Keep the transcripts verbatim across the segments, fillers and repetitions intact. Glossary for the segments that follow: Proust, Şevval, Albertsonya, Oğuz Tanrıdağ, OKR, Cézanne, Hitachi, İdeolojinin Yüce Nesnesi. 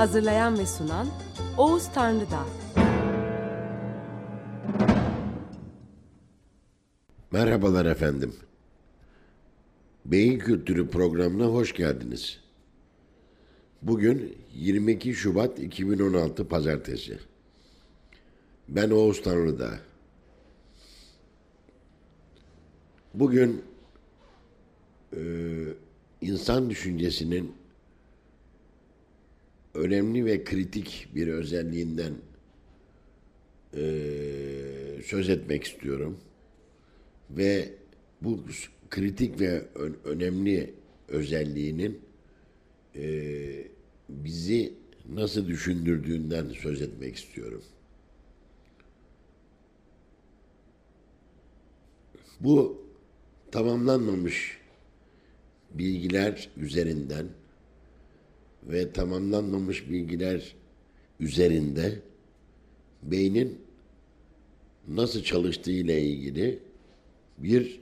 Hazırlayan ve sunan Oğuz Tanrıdağ. Merhabalar efendim. Beyin Kültürü programına hoş geldiniz. Bugün yirmi iki Şubat iki bin on altı Pazartesi. Ben Oğuz Tanrıdağ. Bugün e, insan düşüncesinin önemli ve kritik bir özelliğinden e, söz etmek istiyorum. Ve bu kritik ve ö- önemli özelliğinin e, bizi nasıl düşündürdüğünden söz etmek istiyorum. Bu tamamlanmamış bilgiler üzerinden ve tamamlanmamış bilgiler üzerinde beynin nasıl çalıştığı ile ilgili bir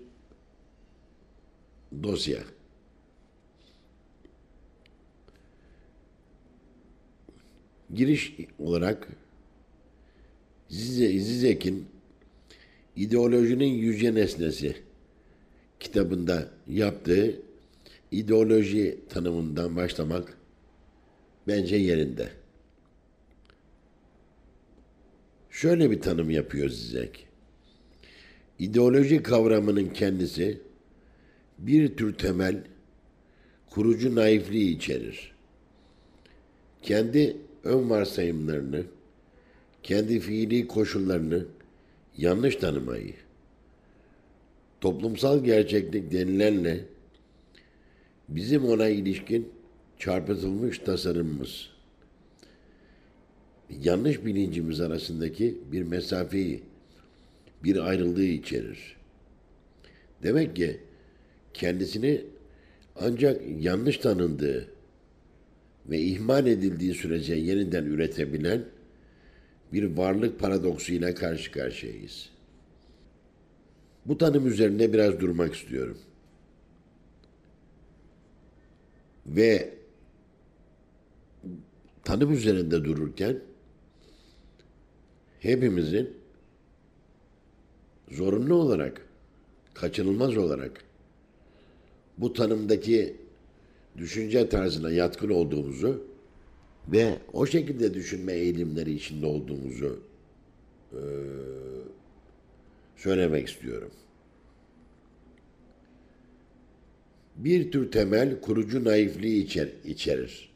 dosya. Giriş olarak Žižek'in İdeolojinin Yüce Nesnesi kitabında yaptığı ideoloji tanımından başlamak bence yerinde. Şöyle bir tanım yapıyor Žižek. İdeoloji kavramının kendisi bir tür temel, kurucu naifliği içerir. Kendi ön varsayımlarını, kendi fiili koşullarını yanlış tanımayı, toplumsal gerçeklik denilenle bizim ona ilişkin çarpıtılmış tasarımımız, yanlış bilincimiz arasındaki bir mesafeyi, bir ayrılığı içerir. Demek ki kendisini ancak yanlış tanındığı ve ihmal edildiği sürece yeniden üretebilen bir varlık paradoksuyla karşı karşıyayız. Bu tanım üzerinde biraz durmak istiyorum. Ve tanım üzerinde dururken hepimizin zorunlu olarak, kaçınılmaz olarak bu tanımdaki düşünce tarzına yatkın olduğumuzu ve o şekilde düşünme eğilimleri içinde olduğumuzu e, söylemek istiyorum. Bir tür temel kurucu naifliği içer, içerir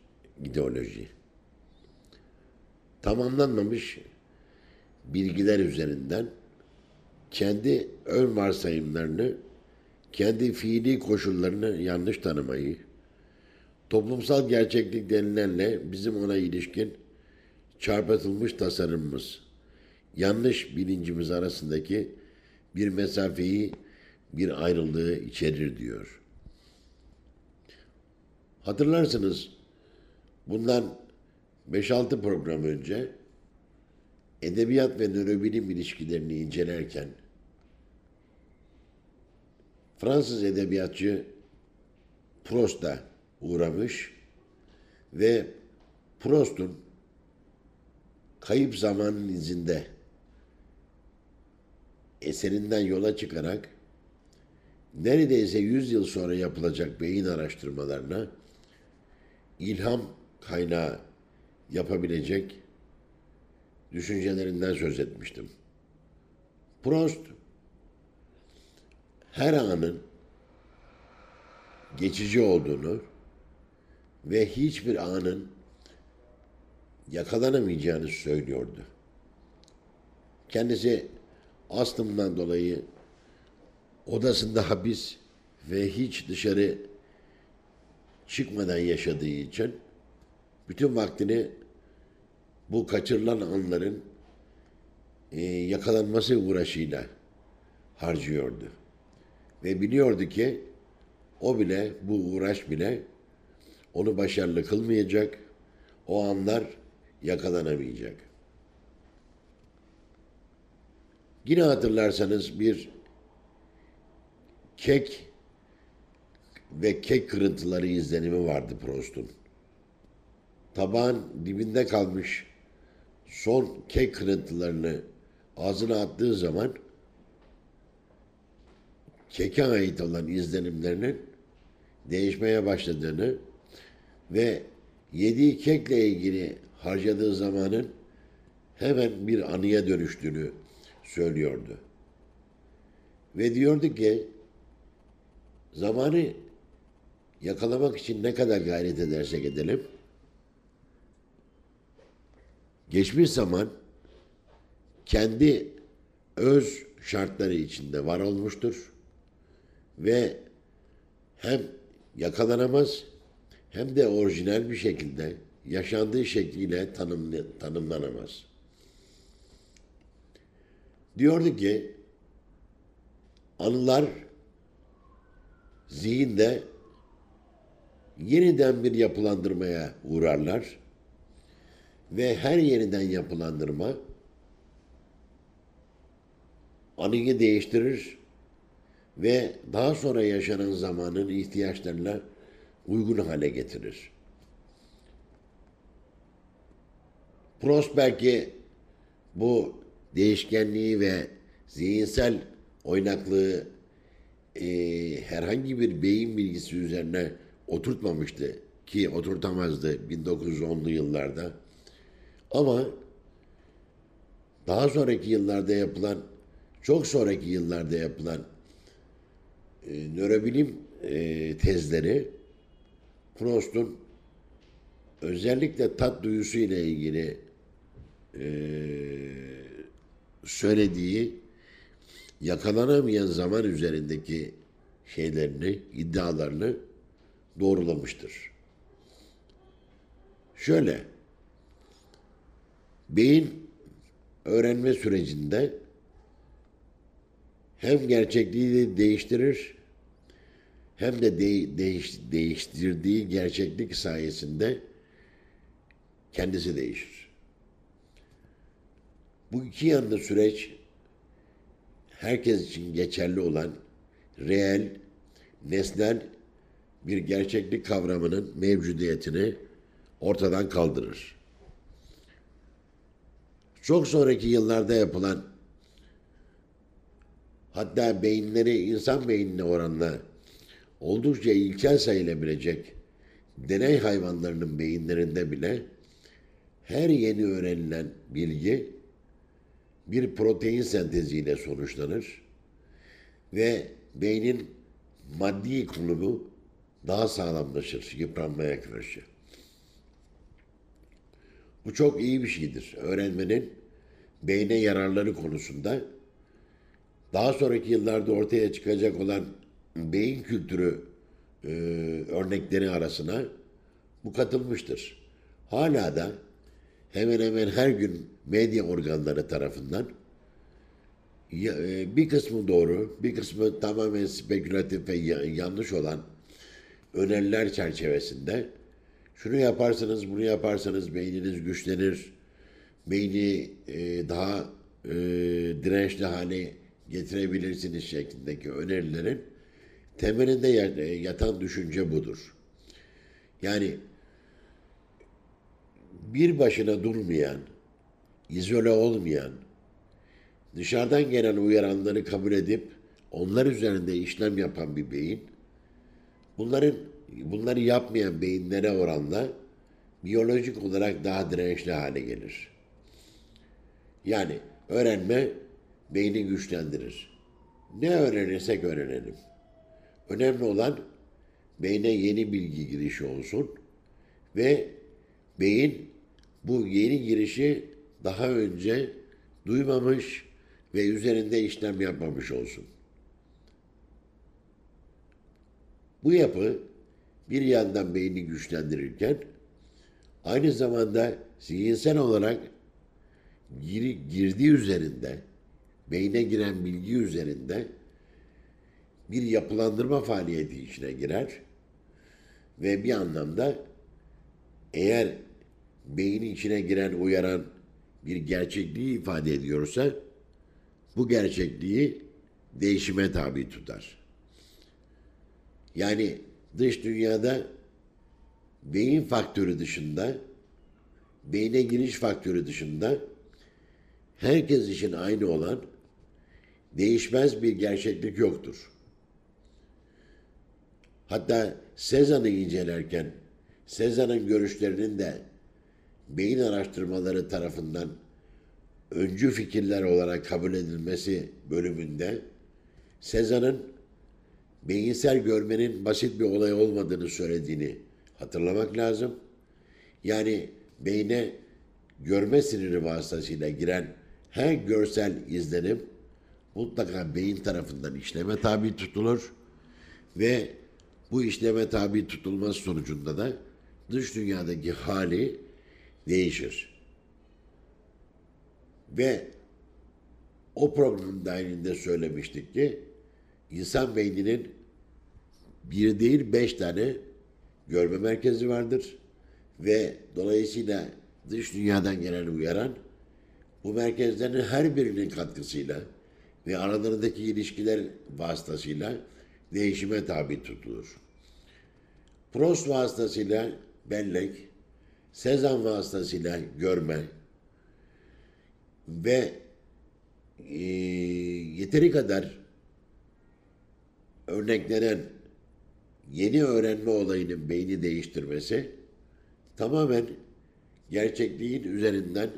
ideoloji. Tamamlanmamış bilgiler üzerinden kendi ön varsayımlarını, kendi fiili koşullarını yanlış tanımayı, toplumsal gerçeklik denilenle bizim ona ilişkin çarpıtılmış tasarımımız, yanlış bilincimiz arasındaki bir mesafeyi, bir ayrılığı içerir diyor. Hatırlarsınız, bundan beş altı program önce edebiyat ve nörobilim ilişkilerini incelerken Fransız edebiyatçı Proust'a uğramış ve Proust'un Kayıp Zamanın İzinde eserinden yola çıkarak neredeyse yüz yıl sonra yapılacak beyin araştırmalarına ilham kaynağı yapabilecek düşüncelerinden söz etmiştim. Proust, her anın geçici olduğunu ve hiçbir anın yakalanamayacağını söylüyordu. Kendisi astımdan dolayı odasında hapis ve hiç dışarı çıkmadan yaşadığı için bütün vaktini bu kaçırılan anların e, yakalanması uğraşıyla harcıyordu. Ve biliyordu ki o bile, bu uğraş bile onu başarılı kılmayacak, o anlar yakalanamayacak. Yine hatırlarsanız bir kek ve kek kırıntıları izlenimi vardı Proust'un. Tabağın dibinde kalmış son kek kırıntılarını ağzına attığı zaman keke ait olan izlenimlerinin değişmeye başladığını ve yediği kekle ilgili harcadığı zamanın hemen bir anıya dönüştüğünü söylüyordu. Ve diyordu ki zamanı yakalamak için ne kadar gayret edersek edelim, geçmiş zaman kendi öz şartları içinde var olmuştur ve hem yakalanamaz hem de orijinal bir şekilde yaşandığı şekliyle tanımlı, tanımlanamaz. Diyordu ki anılar zihinde yeniden bir yapılandırmaya uğrarlar ve her yeniden yapılandırma anıyı değiştirir ve daha sonra yaşanan zamanın ihtiyaçlarına uygun hale getirir. Proust belki bu değişkenliği ve zihinsel oynaklığı e, herhangi bir beyin bilgisi üzerine oturtmamıştı ki oturtamazdı bin dokuz yüz onlu yıllarda. Ama daha sonraki yıllarda yapılan, çok sonraki yıllarda yapılan e, nörobilim e, tezleri Proust'un özellikle tat duyusu ile ilgili e, söylediği yakalanamayan zaman üzerindeki şeylerini, iddialarını doğrulamıştır. Şöyle, beyin öğrenme sürecinde hem gerçekliği değiştirir hem de de- değiş- değiştirdiği gerçeklik sayesinde kendisi değişir. Bu iki yanlı süreç herkes için geçerli olan reel, nesnel bir gerçeklik kavramının mevcudiyetini ortadan kaldırır. Çok sonraki yıllarda yapılan, hatta beyinleri insan beynine oranla oldukça ilkel sayılabilecek deney hayvanlarının beyinlerinde bile her yeni öğrenilen bilgi bir protein senteziyle sonuçlanır ve beynin maddi konumu daha sağlamlaşır yıpranmaya karşı. Bu çok iyi bir şeydir. Öğrenmenin beyne yararları konusunda daha sonraki yıllarda ortaya çıkacak olan beyin kültürü e, örnekleri arasına bu katılmıştır. Hala da hemen hemen her gün medya organları tarafından bir kısmı doğru, bir kısmı tamamen spekülatif ve yanlış olan öneriler çerçevesinde şunu yaparsanız, bunu yaparsanız beyniniz güçlenir, beyni daha dirençli hale getirebilirsiniz şeklindeki önerilerin temelinde yatan düşünce budur. Yani bir başına durmayan, izole olmayan, dışarıdan gelen uyaranları kabul edip onlar üzerinde işlem yapan bir beyin, bunların bunları yapmayan beyinlere oranla biyolojik olarak daha dirençli hale gelir. Yani öğrenme beyni güçlendirir. Ne öğrenirsek öğrenelim. Önemli olan beyne yeni bilgi girişi olsun ve beyin bu yeni girişi daha önce duymamış ve üzerinde işlem yapmamış olsun. Bu yapı bir yandan beyni güçlendirirken aynı zamanda zihinsel olarak gir, girdiği üzerinde, beyne giren bilgi üzerinde bir yapılandırma faaliyeti içine girer ve bir anlamda eğer beynin içine giren, uyaran bir gerçekliği ifade ediyorsa bu gerçekliği değişime tabi tutar. Yani dış dünyada beyin faktörü dışında, beyne giriş faktörü dışında herkes için aynı olan değişmez bir gerçeklik yoktur. Hatta Cézanne'ı incelerken Cézanne'ın görüşlerinin de beyin araştırmaları tarafından öncü fikirler olarak kabul edilmesi bölümünde Cézanne'ın beyinsel görmenin basit bir olay olmadığını söylediğini hatırlamak lazım. Yani beyne görme siniri vasıtasıyla giren her görsel izlenim mutlaka beyin tarafından işleme tabi tutulur ve bu işleme tabi tutulması sonucunda da dış dünyadaki hali değişir. Ve o programın dahilinde söylemiştik ki insan beyninin bir değil beş tane görme merkezi vardır ve dolayısıyla dış dünyadan gelen uyaran bu merkezlerin her birinin katkısıyla ve aralarındaki ilişkiler vasıtasıyla değişime tabi tutulur. Proust vasıtasıyla bellek, Cézanne vasıtasıyla görme ve e, yeteri kadar örneklenen yeni öğrenme olayının beyni değiştirmesi tamamen gerçekliğin üzerinden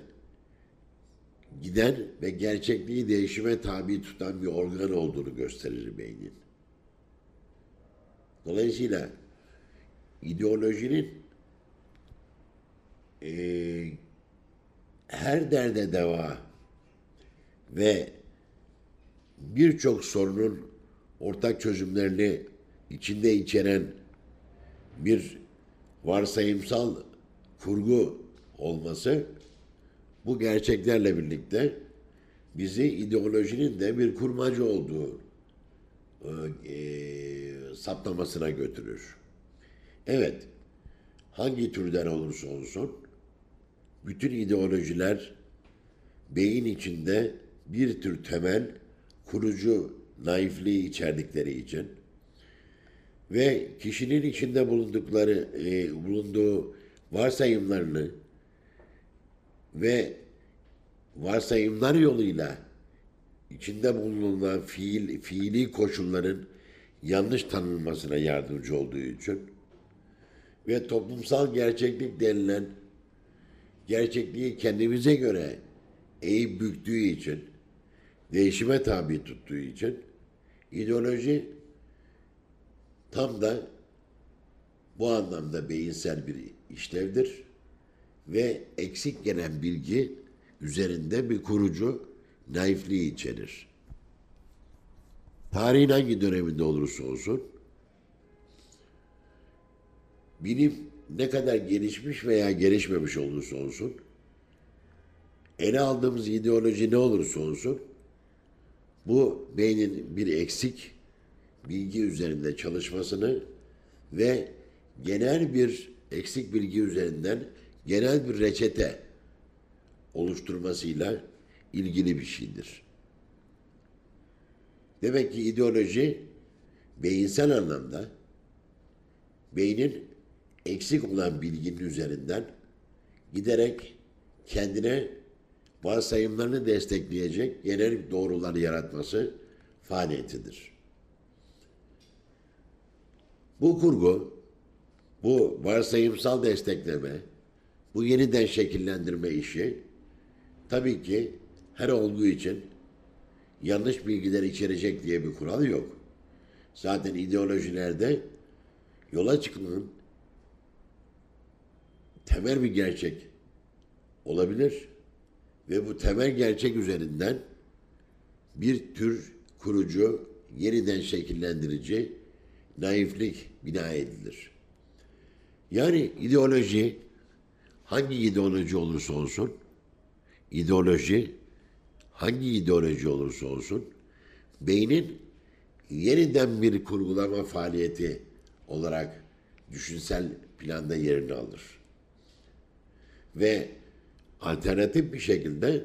giden ve gerçekliği değişime tabi tutan bir organ olduğunu gösterir beynin. Dolayısıyla ideolojinin e, her derde deva ve birçok sorunun ortak çözümlerini içinde içeren bir varsayımsal kurgu olması bu gerçeklerle birlikte bizi ideolojinin de bir kurmacı olduğu e, saptamasına götürür. Evet, hangi türden olursa olsun bütün ideolojiler beyin içinde bir tür temel kurucu naifliği içerdikleri için ve kişinin içinde bulundukları e, bulunduğu varsayımlarını ve varsayımlar yoluyla içinde bulunan fiil, fiili koşulların yanlış tanınmasına yardımcı olduğu için ve toplumsal gerçeklik denilen gerçekliği kendimize göre eğip büktüğü için, değişime tabi tuttuğu için ideoloji tam da bu anlamda beyinsel bir işlevdir ve eksik gelen bilgi üzerinde bir kurucu naifliği içerir. Tarihin hangi döneminde olursa olsun, bilim ne kadar gelişmiş veya gelişmemiş olursa olsun, ele aldığımız ideoloji ne olursa olsun, bu beynin bir eksik bilgi üzerinde çalışmasını ve genel bir eksik bilgi üzerinden genel bir reçete oluşturmasıyla ilgili bir şeydir. Demek ki ideoloji beyinsel anlamda beynin eksik olan bilginin üzerinden giderek kendine varsayımlarını destekleyecek genel doğrular yaratması faaliyetidir. Bu kurgu, bu varsayımsal destekleme, bu yeniden şekillendirme işi tabii ki her olgu için yanlış bilgiler içerecek diye bir kural yok. Zaten ideolojilerde yola çıkmanın temel bir gerçek olabilir ve bu temel gerçek üzerinden bir tür kurucu, yeniden şekillendirici naiflik bina edilir. Yani ideoloji, hangi ideoloji olursa olsun, ideoloji, hangi ideoloji olursa olsun, beynin yeniden bir kurgulama faaliyeti olarak düşünsel planda yerini alır. Ve alternatif bir şekilde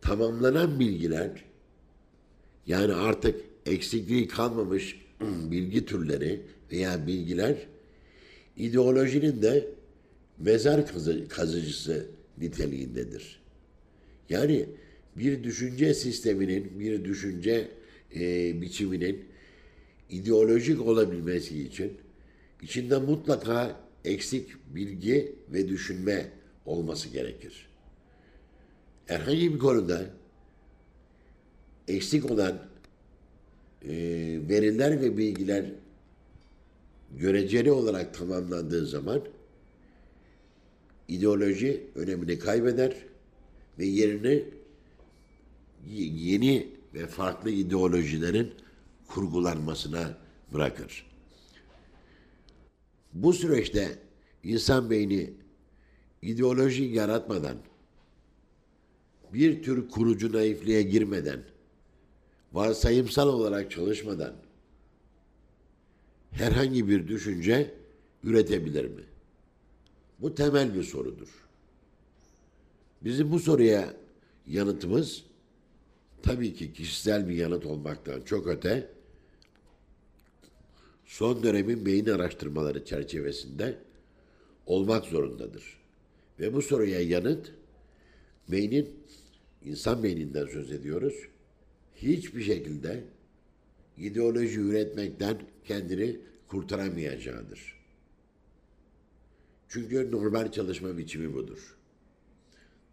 tamamlanan bilgiler, yani artık eksikliği kalmamış bilgi türleri veya bilgiler, ideolojinin de mezar kazıcısı niteliğindedir. Yani bir düşünce sisteminin, bir düşünce e, biçiminin ideolojik olabilmesi için içinde mutlaka eksik bilgi ve düşünme olması gerekir. Herhangi bir konuda eksik olan e, veriler ve bilgiler göreceli olarak tamamlandığı zaman ideoloji önemini kaybeder ve yerini yeni ve farklı ideolojilerin kurgulanmasına bırakır. Bu süreçte insan beyni ideoloji yaratmadan, bir tür kurucu naifliğe girmeden, varsayımsal olarak çalışmadan herhangi bir düşünce üretebilir mi? Bu temel bir sorudur. Bizim bu soruya yanıtımız tabii ki kişisel bir yanıt olmaktan çok öte, son dönemin beyin araştırmaları çerçevesinde olmak zorundadır. Ve bu soruya yanıt, beynin, insan beyninden söz ediyoruz, hiçbir şekilde ideoloji üretmekten kendini kurtaramayacağıdır. Çünkü normal çalışma biçimi budur.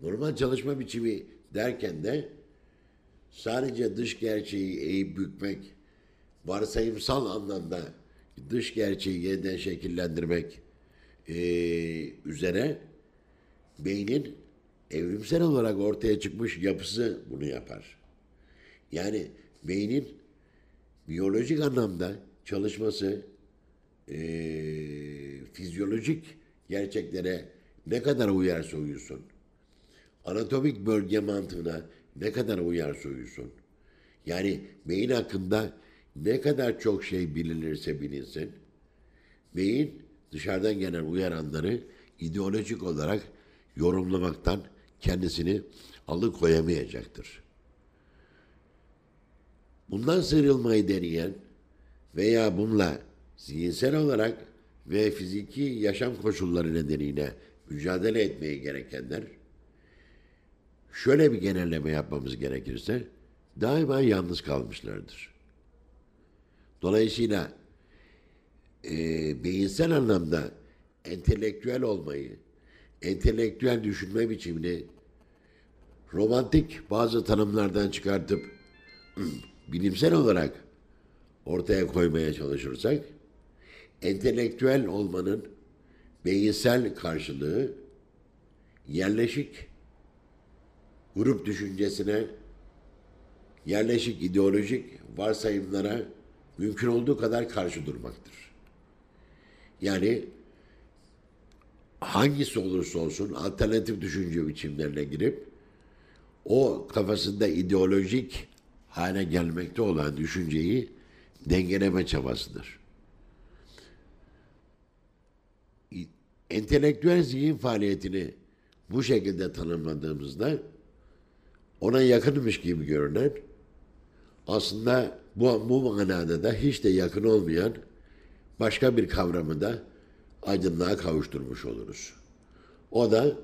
Normal çalışma biçimi derken de sadece dış gerçeği eğip bükmek, varsayımsal anlamda dış gerçeği yeniden şekillendirmek e, üzere beynin evrimsel olarak ortaya çıkmış yapısı bunu yapar. Yani beynin biyolojik anlamda çalışması e, fizyolojik gerçeklere ne kadar uyarsa uyusun, anatomik bölge mantığına ne kadar uyarsa uyusun, yani beyin hakkında ne kadar çok şey bilinirse bilinsin, beyin dışarıdan gelen uyaranları ideolojik olarak yorumlamaktan kendisini alıkoyamayacaktır. Bundan sıyrılmayı deneyen veya bununla zihinsel olarak ve fiziki yaşam koşulları nedeniyle mücadele etmeye gerekenler, şöyle bir genelleme yapmamız gerekirse, daima yalnız kalmışlardır. Dolayısıyla e, beyinsel anlamda entelektüel olmayı, entelektüel düşünme biçimini romantik bazı tanımlardan çıkartıp bilimsel olarak ortaya koymaya çalışırsak, entelektüel olmanın beyinsel karşılığı yerleşik grup düşüncesine, yerleşik ideolojik varsayımlara mümkün olduğu kadar karşı durmaktır. Yani hangisi olursa olsun alternatif düşünce biçimlerine girip o kafasında ideolojik hale gelmekte olan düşünceyi dengeleme çabasıdır. Entelektüel zihin faaliyetini bu şekilde tanımladığımızda ona yakınmış gibi görünen, aslında bu, bu manada da hiç de yakın olmayan başka bir kavramı da aydınlığa kavuşturmuş oluruz. O da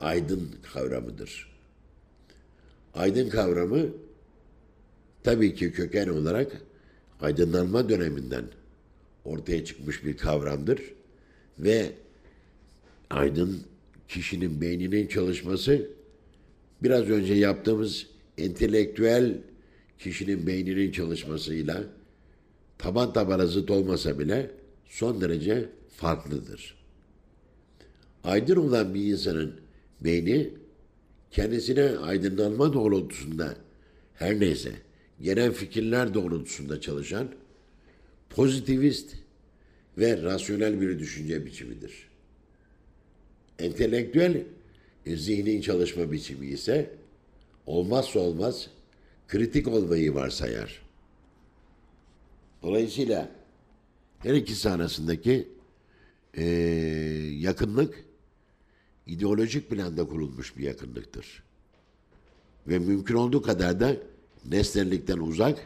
aydın kavramıdır. Aydın kavramı tabii ki köken olarak aydınlanma döneminden ortaya çıkmış bir kavramdır ve aydın kişinin beyninin çalışması, biraz önce yaptığımız entelektüel kişinin beyninin çalışmasıyla taban tabana zıt olmasa bile son derece farklıdır. Aydın olan bir insanın beyni kendisine aydınlanma doğrultusunda, her neyse genel fikirler doğrultusunda çalışan pozitivist ve rasyonel bir düşünce biçimidir. Entelektüel zihni çalışma biçimi ise olmazsa olmaz kritik olmayı varsayar. Dolayısıyla her ikisi arasındaki e, yakınlık ideolojik planda kurulmuş bir yakınlıktır. Ve mümkün olduğu kadar da nesnellikten uzak,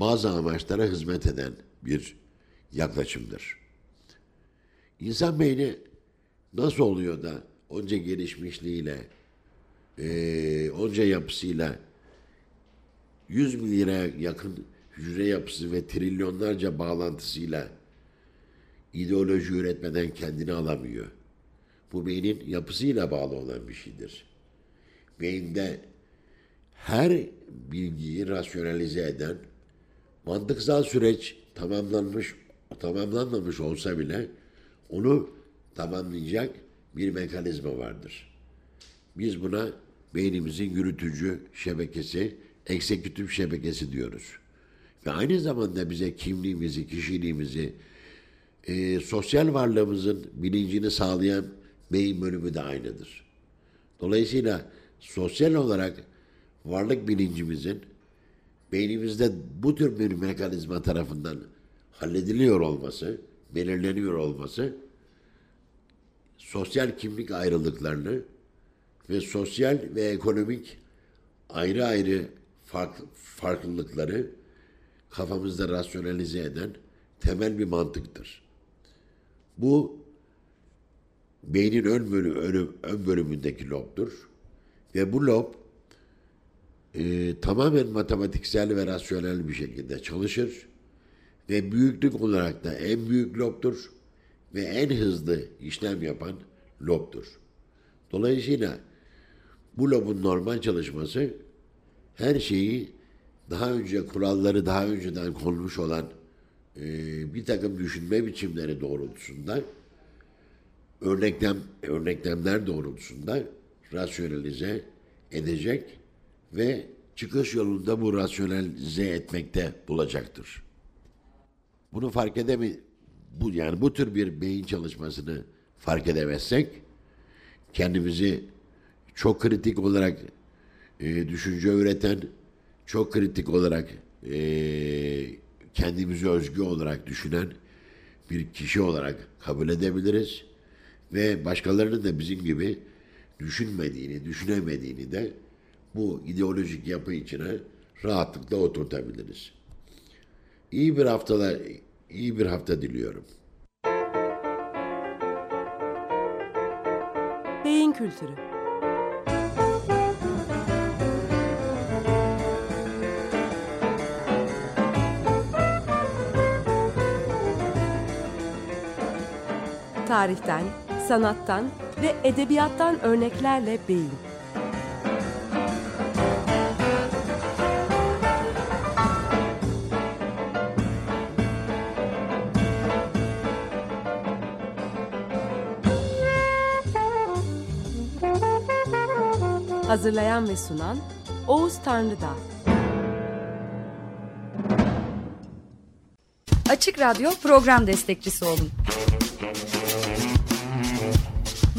bazı amaçlara hizmet eden bir yaklaşımdır. İnsan beyni nasıl oluyor da onca gelişmişliğiyle, e, onca yapısıyla yüz milyara yakın hücre yapısı ve trilyonlarca bağlantısıyla ideoloji üretmeden kendini alamıyor? Bu beynin yapısıyla bağlı olan bir şeydir. Beyinde her bilgiyi rasyonalize eden mantıksal süreç tamamlanmış, tamamlanmamış olsa bile onu tamamlayacak bir mekanizma vardır. Biz buna beynimizin yürütücü şebekesi, eksekütif şebekesi diyoruz. Ve aynı zamanda bize kimliğimizi, kişiliğimizi, e, sosyal varlığımızın bilincini sağlayan beyin bölümü de aynıdır. Dolayısıyla sosyal olarak varlık bilincimizin beynimizde bu tür bir mekanizma tarafından hallediliyor olması, belirleniyor olması, sosyal kimlik ayrılıklarını ve sosyal ve ekonomik ayrı ayrı farklı, farklılıkları kafamızda rasyonalize eden temel bir mantıktır. Bu beynin ön, bölüm, ön, ön bölümündeki lobdur ve bu lob e, tamamen matematiksel ve rasyonel bir şekilde çalışır ve büyüklük olarak da en büyük lobdur ve en hızlı işlem yapan lobdur. Dolayısıyla bu lobun normal çalışması her şeyi daha önce kuralları daha önceden konmuş olan e, bir takım düşünme biçimleri doğrultusunda, örneklem, örneklemler doğrultusunda rasyonalize edecek ve çıkış yolunda bu rasyonalize etmekte bulacaktır. Bunu fark edemi, bu yani bu tür bir beyin çalışmasını fark edemezsek kendimizi çok kritik olarak e, düşünce üreten, çok kritik olarak e, kendimizi özgü olarak düşünen bir kişi olarak kabul edebiliriz. Ve başkalarının da bizim gibi düşünmediğini, düşünemediğini de bu ideolojik yapı içine rahatlıkla oturtabiliriz. İyi bir haftalar, iyi bir hafta diliyorum. Beyin kültürü. Tarihten, sanattan ve edebiyattan örneklerle beyin. Hazırlayan ve sunan Oğuz Tanrıdağ. Açık Radyo program destekçisi olun.